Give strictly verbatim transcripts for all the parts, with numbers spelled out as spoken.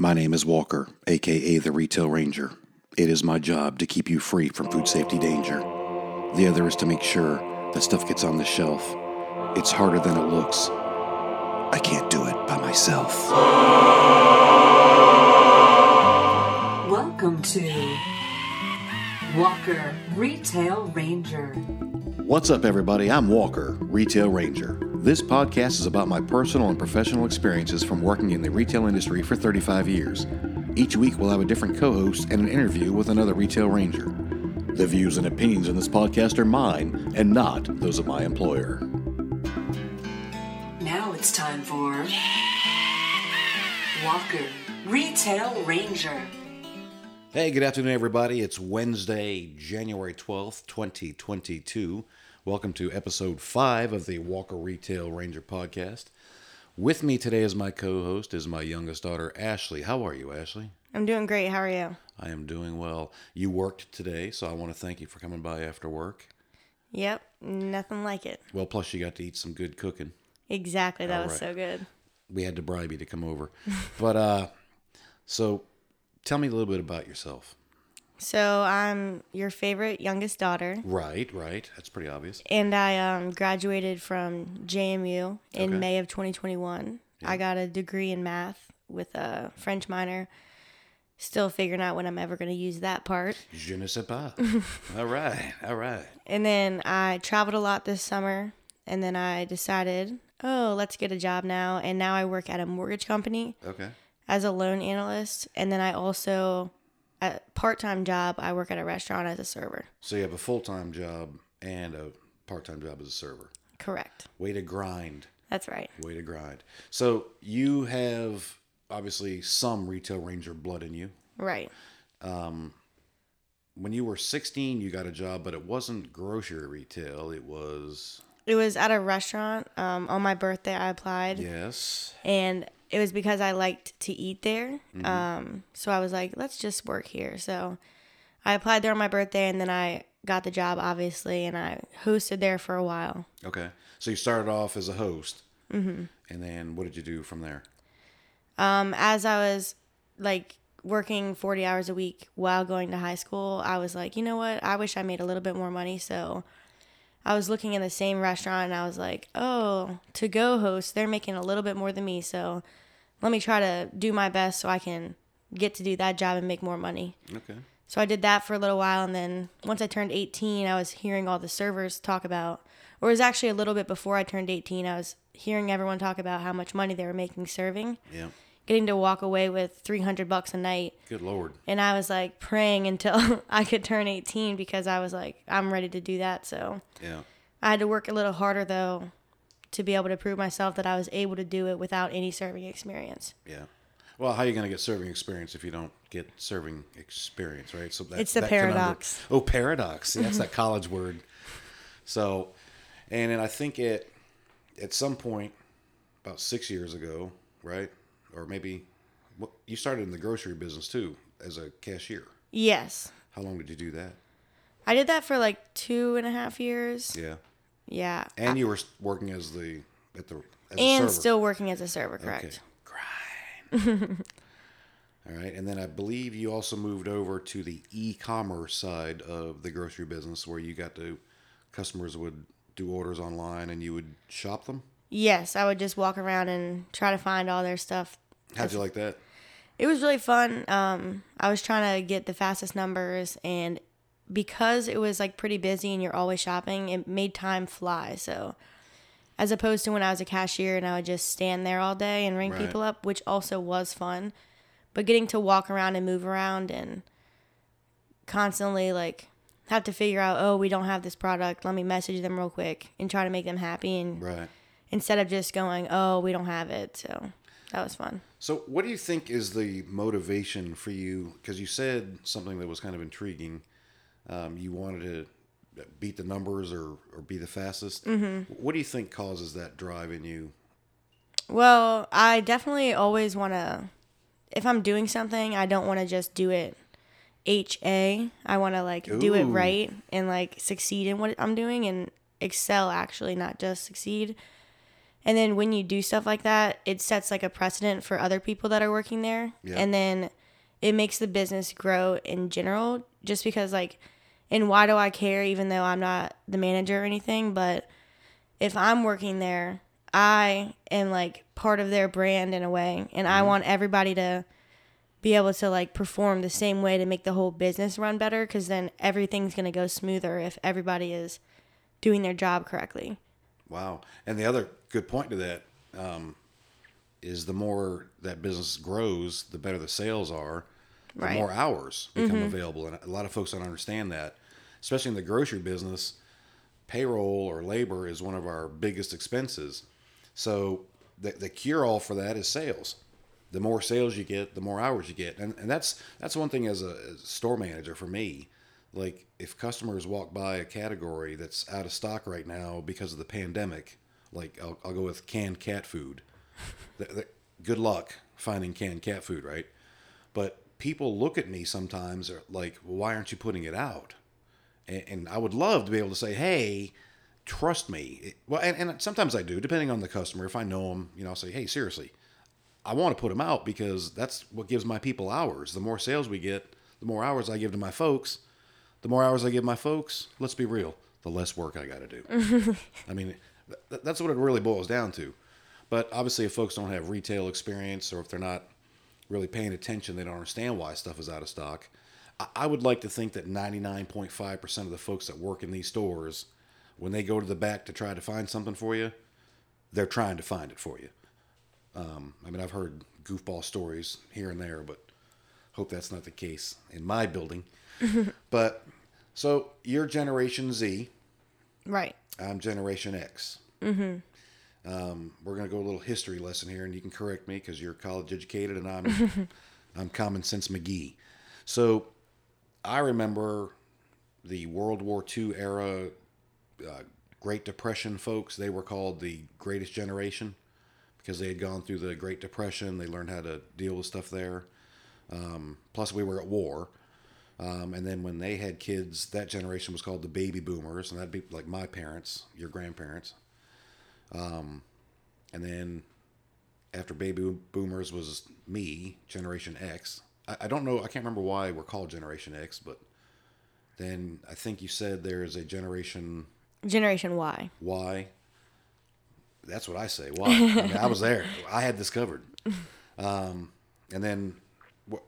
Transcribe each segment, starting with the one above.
My name is Walker, aka the Retail Ranger. It is my job to keep you free from food safety danger. The other is to make sure that stuff gets on the shelf. It's harder than it looks. I can't do it by myself. Welcome to Walker, Retail Ranger. What's up, everybody? I'm Walker, Retail Ranger. This podcast is about my personal and professional experiences from working in the retail industry for thirty-five years. Each week, we'll have a different co-host and an interview with another Retail Ranger. The views and opinions in this podcast are mine and not those of my employer. Now it's time for Walker, Retail Ranger. Hey, good afternoon, everybody. It's Wednesday, January twelfth, twenty twenty-two. Welcome to episode five of the Walker Retail Ranger podcast. With me today as my co-host is my youngest daughter, Ashley. How are you, Ashley? I'm doing great. How are you? I am doing well. You worked today, so I want to thank you for coming by after work. Yep, nothing like it. Well, plus you got to eat some good cooking. Exactly. That All was right. so good. We had to bribe you to come over. But, uh, so tell me a little bit about yourself. So I'm your favorite youngest daughter. Right, right. That's pretty obvious. And I um, graduated from J M U in okay. May of twenty twenty-one. Yeah. I got a degree in math with a French minor. Still figuring out when I'm ever going to use that part. Je ne sais pas. All right, all right. And then I traveled a lot this summer, and then I decided, oh, let's get a job now. And now I work at a mortgage company okay. as a loan analyst, and then I also... a part-time job, I work at a restaurant as a server. So you have a full-time job and a part-time job as a server. Correct. Way to grind. That's right. Way to grind. So you have, obviously, some Retail Ranger blood in you. Right. Um, when you were sixteen, you got a job, but it wasn't grocery retail. It was... It was at a restaurant. Um, on my birthday, I applied. Yes. And... it was because I liked to eat there. Mm-hmm. Um, so I was like, let's just work here. So I applied there on my birthday, and then I got the job, obviously, and I hosted there for a while. Okay. So you started off as a host. Mm-hmm. And then what did you do from there? Um, as I was, like, working forty hours a week while going to high school, I was like, you know what? I wish I made a little bit more money, so... I was looking in the same restaurant, and I was like, oh, to-go hosts, they're making a little bit more than me, so let me try to do my best so I can get to do that job and make more money. Okay. So I did that for a little while, and then once I turned eighteen, I was hearing all the servers talk about, or it was actually a little bit before I turned eighteen, I was hearing everyone talk about how much money they were making serving. Yeah. Getting to walk away with three hundred bucks a night. Good Lord. And I was like praying until I could turn eighteen, because I was like, I'm ready to do that. So yeah, I had to work a little harder though to be able to prove myself that I was able to do it without any serving experience. Yeah. Well, how are you going to get serving experience if you don't get serving experience, right? So that, It's the that paradox. Under, oh, paradox. Yeah, that's that college word. So, and then I think it, at some point about six years ago, right? Or maybe what, you started in the grocery business too as a cashier. Yes. How long did you do that? I did that for like two and a half years. Yeah. Yeah. And I, you were working as the at the as and a server. Still working as a server, correct? Okay. Grind. All right, and then I believe you also moved over to the e-commerce side of the grocery business, where you got to customers would do orders online and you would shop them. Yes, I would just walk around and try to find all their stuff. How'd you like that? It was really fun. Um, I was trying to get the fastest numbers, and because it was like pretty busy and you're always shopping, it made time fly. So as opposed to when I was a cashier and I would just stand there all day and ring right. people up, which also was fun, but getting to walk around and move around and constantly like have to figure out, oh, we don't have this product. Let me message them real quick and try to make them happy. And right. instead of just going, oh, we don't have it. So that was fun. So what do you think is the motivation for you? Because you said something that was kind of intriguing. Um, you wanted to beat the numbers or, or be the fastest. Mm-hmm. What do you think causes that drive in you? Well, I definitely always want to, if I'm doing something, I don't want to just do it H A. I want to like Ooh. do it right and like succeed in what I'm doing and excel, actually, not just succeed. And then when you do stuff like that, it sets like a precedent for other people that are working there. Yeah. And then it makes the business grow in general, just because like, and why do I care, even though I'm not the manager or anything? But if I'm working there, I am like part of their brand in a way. And mm-hmm. I want everybody to be able to like perform the same way to make the whole business run better, because then everything's going to go smoother if everybody is doing their job correctly. Wow. And the other good point to that um, is the more that business grows, the better the sales are, the right. more hours become mm-hmm. available. And a lot of folks don't understand that, especially in the grocery business. Payroll or labor is one of our biggest expenses. So the, the cure-all for that is sales. The more sales you get, the more hours you get. And and that's that's one thing as a, as a store manager for me. Like if customers walk by a category that's out of stock right now because of the pandemic, like I'll, I'll go with canned cat food. the, the, good luck finding canned cat food, right? But people look at me sometimes like, well, why aren't you putting it out? And, and I would love to be able to say, hey, trust me. It, well, and, and sometimes I do, depending on the customer. If I know them, you know, I'll say, hey, seriously, I want to put them out because that's what gives my people hours. The more sales we get, the more hours I give to my folks. The more hours I give my folks, let's be real, the less work I got to do. I mean, th- that's what it really boils down to. But obviously, if folks don't have retail experience, or if they're not really paying attention, they don't understand why stuff is out of stock. I, I would like to think that ninety-nine point five percent of the folks that work in these stores, when they go to the back to try to find something for you, they're trying to find it for you. Um, I mean, I've heard goofball stories here and there, but hope that's not the case in my building. But so you're Generation Z, right? I'm Generation X. Mm-hmm. Um, we're gonna go a little history lesson here, and you can correct me because you're college educated and I'm I'm Common Sense McGee. So I remember the World War Two era, uh, Great Depression folks. They were called the Greatest Generation because they had gone through the Great Depression. They learned how to deal with stuff there. Um, plus, we were at war. Um, and then when they had kids, that generation was called the baby boomers, and that'd be like my parents, your grandparents. Um, and then after baby boomers was me, Generation X. I, I don't know, I can't remember why we're called Generation X, but then I think you said there is a generation... Generation Y. Y. That's what I say, Y. I mean, I was there. I had this covered. Um, and then...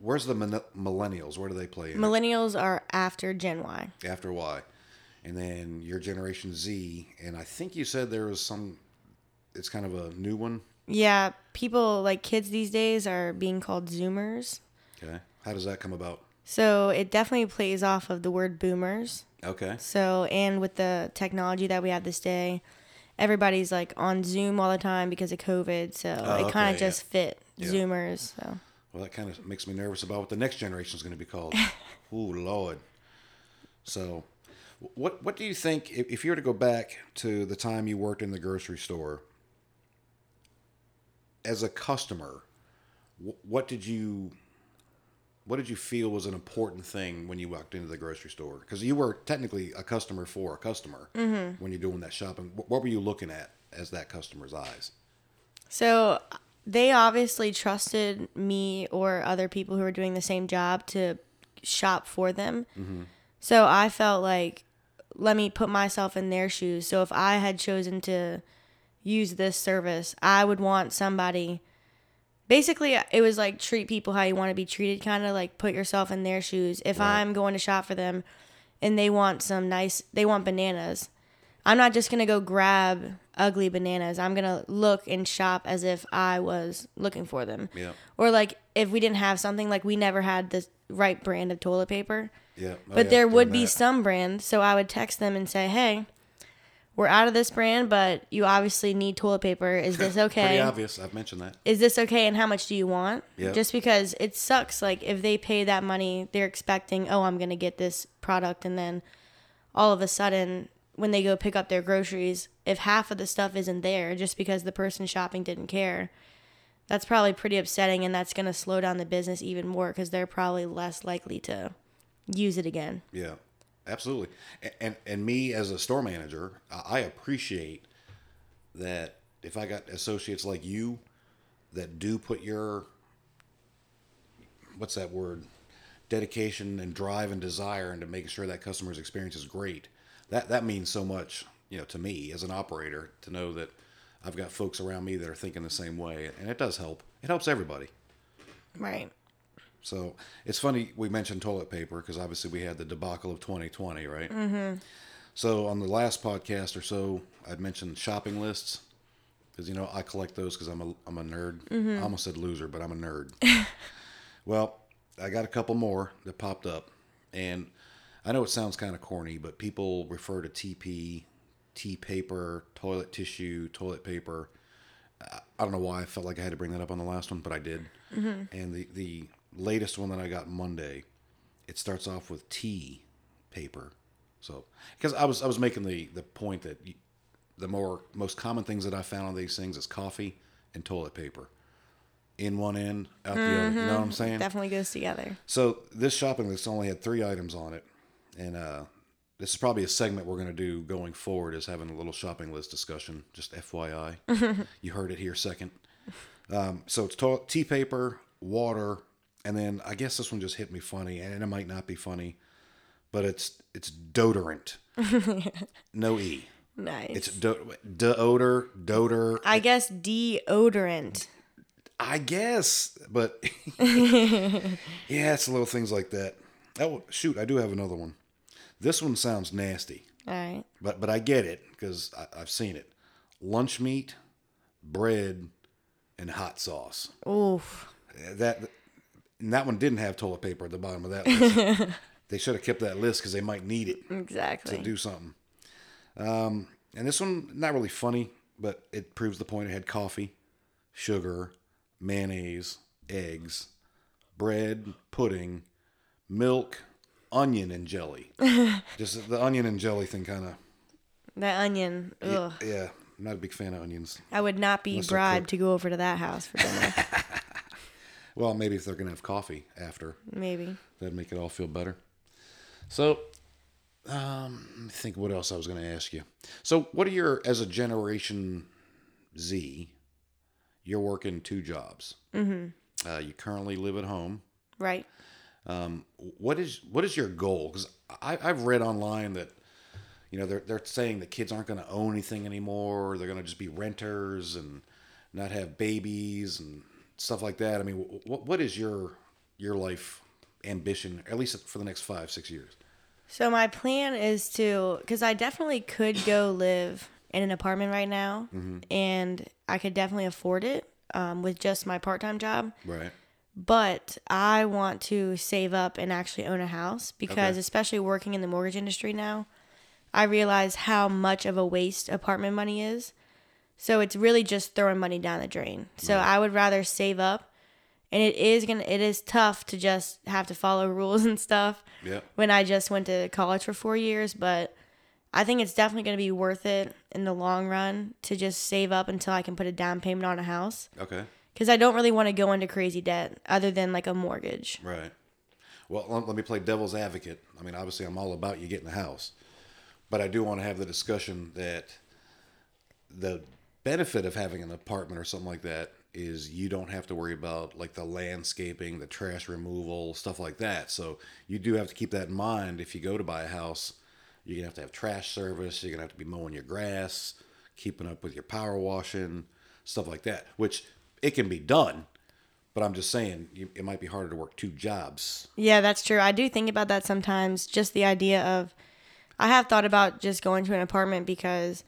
Where's the millennials? Where do they play in? Millennials are after Gen Y. After Y. And then your Generation Z. And I think you said there was some, it's kind of a new one. Yeah. People, like kids these days, are being called Zoomers. Okay. How does that come about? So it definitely plays off of the word boomers. Okay. So, and with the technology that we have this day, everybody's like on Zoom all the time because of COVID. So oh, it okay, kind of yeah. just fit yeah. Zoomers. So. Well, that kind of makes me nervous about what the next generation is going to be called. Oh, Lord. So what what do you think, if, if you were to go back to the time you worked in the grocery store, as a customer, what did you what did you feel was an important thing when you walked into the grocery store? Because you were technically a customer for a customer mm-hmm. when you're doing that shopping. What were you looking at as that customer's eyes? So... They obviously trusted me or other people who were doing the same job to shop for them. Mm-hmm. So I felt like, let me put myself in their shoes. So if I had chosen to use this service, I would want somebody, basically it was like treat people how you want to be treated, kind of like put yourself in their shoes. If right. I'm going to shop for them and they want some nice, they want bananas, I'm not just going to go grab ugly bananas. I'm going to look and shop as if I was looking for them. Yeah. Or like if we didn't have something, like we never had the right brand of toilet paper. Yeah. Oh, but yeah, there would that. be some brand. So I would text them and say, hey, we're out of this brand, but you obviously need toilet paper. Is this okay? Pretty obvious. I've mentioned that. Is this okay? And how much do you want? Yeah. Just because it sucks. Like if they pay that money, they're expecting, oh, I'm going to get this product. And then all of a sudden... when they go pick up their groceries, if half of the stuff isn't there just because the person shopping didn't care, that's probably pretty upsetting, and that's going to slow down the business even more because they're probably less likely to use it again. Yeah, absolutely. And, and and me as a store manager, I appreciate that if I got associates like you that do put your, what's that word, dedication and drive and desire into making sure that customer's experience is great, that, that means so much, you know, to me as an operator, to know that I've got folks around me that are thinking the same way. And it does help. It helps everybody. Right. So it's funny we mentioned toilet paper because obviously we had the debacle of twenty twenty, right? Mm-hmm. So on the last podcast or so, I'd mentioned shopping lists because, you know, I collect those because I'm a, I'm a nerd. Mm-hmm. I almost said loser, but I'm a nerd. Well, I got a couple more that popped up. And I know it sounds kind of corny, but people refer to T P, tea paper, toilet tissue, toilet paper. I don't know why I felt like I had to bring that up on the last one, but I did. Mm-hmm. And the, the latest one that I got Monday, it starts off with tea paper. So, because I was I was making the, the point that you, the more most common things that I found on these things is coffee and toilet paper. In one end, out mm-hmm. the other. You know what I'm saying? It definitely goes together. So this shopping list only had three items on it. And uh, this is probably a segment we're going to do going forward, is having a little shopping list discussion. Just F Y I. You heard it here second. Um, so it's to- tea paper, water, and then I guess this one just hit me funny, and it might not be funny, but it's it's deodorant. No E. Nice. It's do- deodor, doder. I guess deodorant. I guess, but yeah, it's little things like that. Oh, shoot, I do have another one. This one sounds nasty. All right. But but I get it because I've seen it. Lunch meat, bread, and hot sauce. Oof. That, and that one didn't have toilet paper at the bottom of that list. They should have kept that list because they might need it. Exactly. To do something. Um, and this one, not really funny, but it proves the point. It had coffee, sugar, mayonnaise, eggs, bread, pudding, milk, onion, and jelly. Just the onion and jelly thing kind of... The onion. Ugh. Yeah, yeah, I'm not a big fan of onions. I would not be bribed to go over to that house for dinner. Well, maybe if they're going to have coffee after. Maybe. That'd make it all feel better. So, um, let me think what else I was going to ask you. So, what are your, as a Generation Z, you're working two jobs. Mm-hmm. Uh, you currently live at home. Right. Um, what is what is your goal? Because I've read online that, you know, they're they're saying that kids aren't going to own anything anymore. They're going to just be renters and not have babies and stuff like that. I mean, what what is your your life ambition, at least for the next five, six years? So my plan is to, because I definitely could go live in an apartment right now, mm-hmm. and I could definitely afford it um, with just my part-time job. Right. But I want to save up and actually own a house because okay. especially working in the mortgage industry now, I realize how much of a waste apartment money is. So it's really just throwing money down the drain. So right. I would rather save up. And it is gonna, it is tough to just have to follow rules and stuff yeah. when I just went to college for four years. But I think it's definitely going to be worth it in the long run to just save up until I can put a down payment on a house. Okay. Because I don't really want to go into crazy debt other than like a mortgage. Right. Well, let me play devil's advocate. I mean, obviously, I'm all about you getting a house. But I do want to have the discussion that the benefit of having an apartment or something like that is you don't have to worry about like the landscaping, the trash removal, stuff like that. So you do have to keep that in mind if you go to buy a house. You're going to have to have trash service. You're going to have to be mowing your grass, keeping up with your power washing, stuff like that, which... It can be done, but I'm just saying you, it might be harder to work two jobs. Yeah, that's true. I do think about that sometimes, just the idea of, I have thought about just going to an apartment because,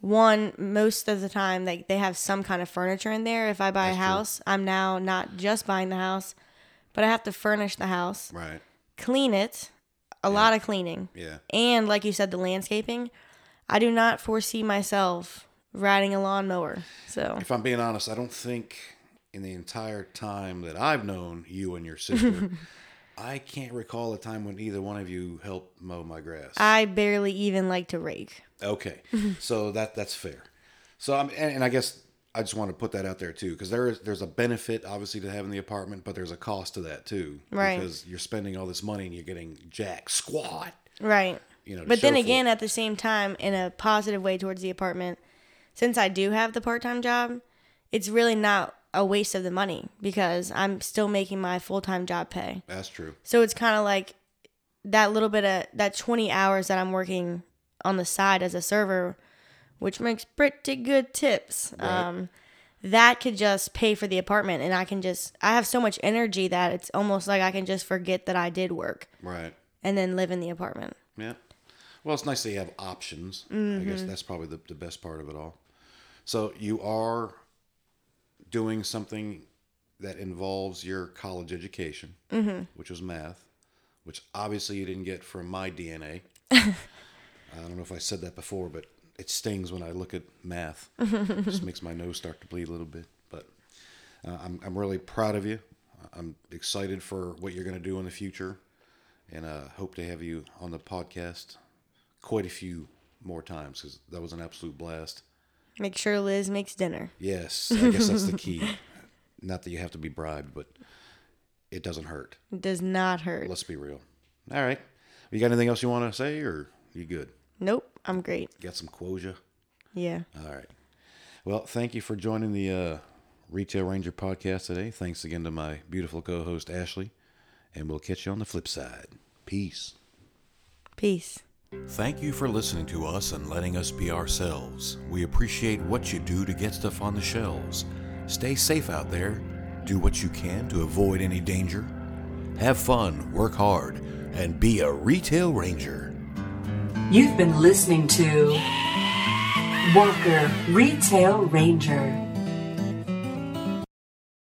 one, most of the time like they have some kind of furniture in there. If I buy that's a house, true. I'm now not just buying the house, but I have to furnish the house. Right. Clean it. A yeah. lot of cleaning. Yeah. And like you said, the landscaping. I do not foresee myself... riding a lawnmower. So if I'm being honest, I don't think in the entire time that I've known you and your sister, I can't recall a time when either one of you helped mow my grass. I barely even like to rake. Okay. So that that's fair. So I'm, and, and I guess I just want to put that out there too, because there is there's a benefit obviously to having the apartment, but there's a cost to that too. Right. Because you're spending all this money and you're getting jack squat. Right. You know. But then again, it. At the same time, in a positive way towards the apartment, since I do have the part-time job, it's really not a waste of the money because I'm still making my full-time job pay. That's true. So it's kind of like that little bit of that twenty hours that I'm working on the side as a server, which makes pretty good tips. Right. Um, that could just pay for the apartment, and I can just, I have so much energy that it's almost like I can just forget that I did work. Right. And then live in the apartment. Yeah. Well, it's nice that you have options. Mm-hmm. I guess that's probably the, the best part of it all. So you are doing something that involves your college education, mm-hmm. which was math, which obviously you didn't get from my D N A. I don't know if I said that before, but it stings when I look at math. It just makes my nose start to bleed a little bit. But uh, I'm I'm really proud of you. I'm excited for what you're going to do in the future, and uh, hope to have you on the podcast quite a few more times because that was an absolute blast. Make sure Liz makes dinner. Yes, I guess that's the key. Not that you have to be bribed, but it doesn't hurt. It does not hurt. Let's be real. All right. You got anything else you want to say, or you good? Nope, I'm great. Got some quoja? Yeah. All right. Well, thank you for joining the uh, Retail Ranger podcast today. Thanks again to my beautiful co-host, Ashley, and we'll catch you on the flip side. Peace. Peace. Thank you for listening to us and letting us be ourselves. We appreciate what you do to get stuff on the shelves. Stay safe out there. Do what you can to avoid any danger. Have fun, work hard, and be a Retail Ranger. You've been listening to Walker Retail Ranger.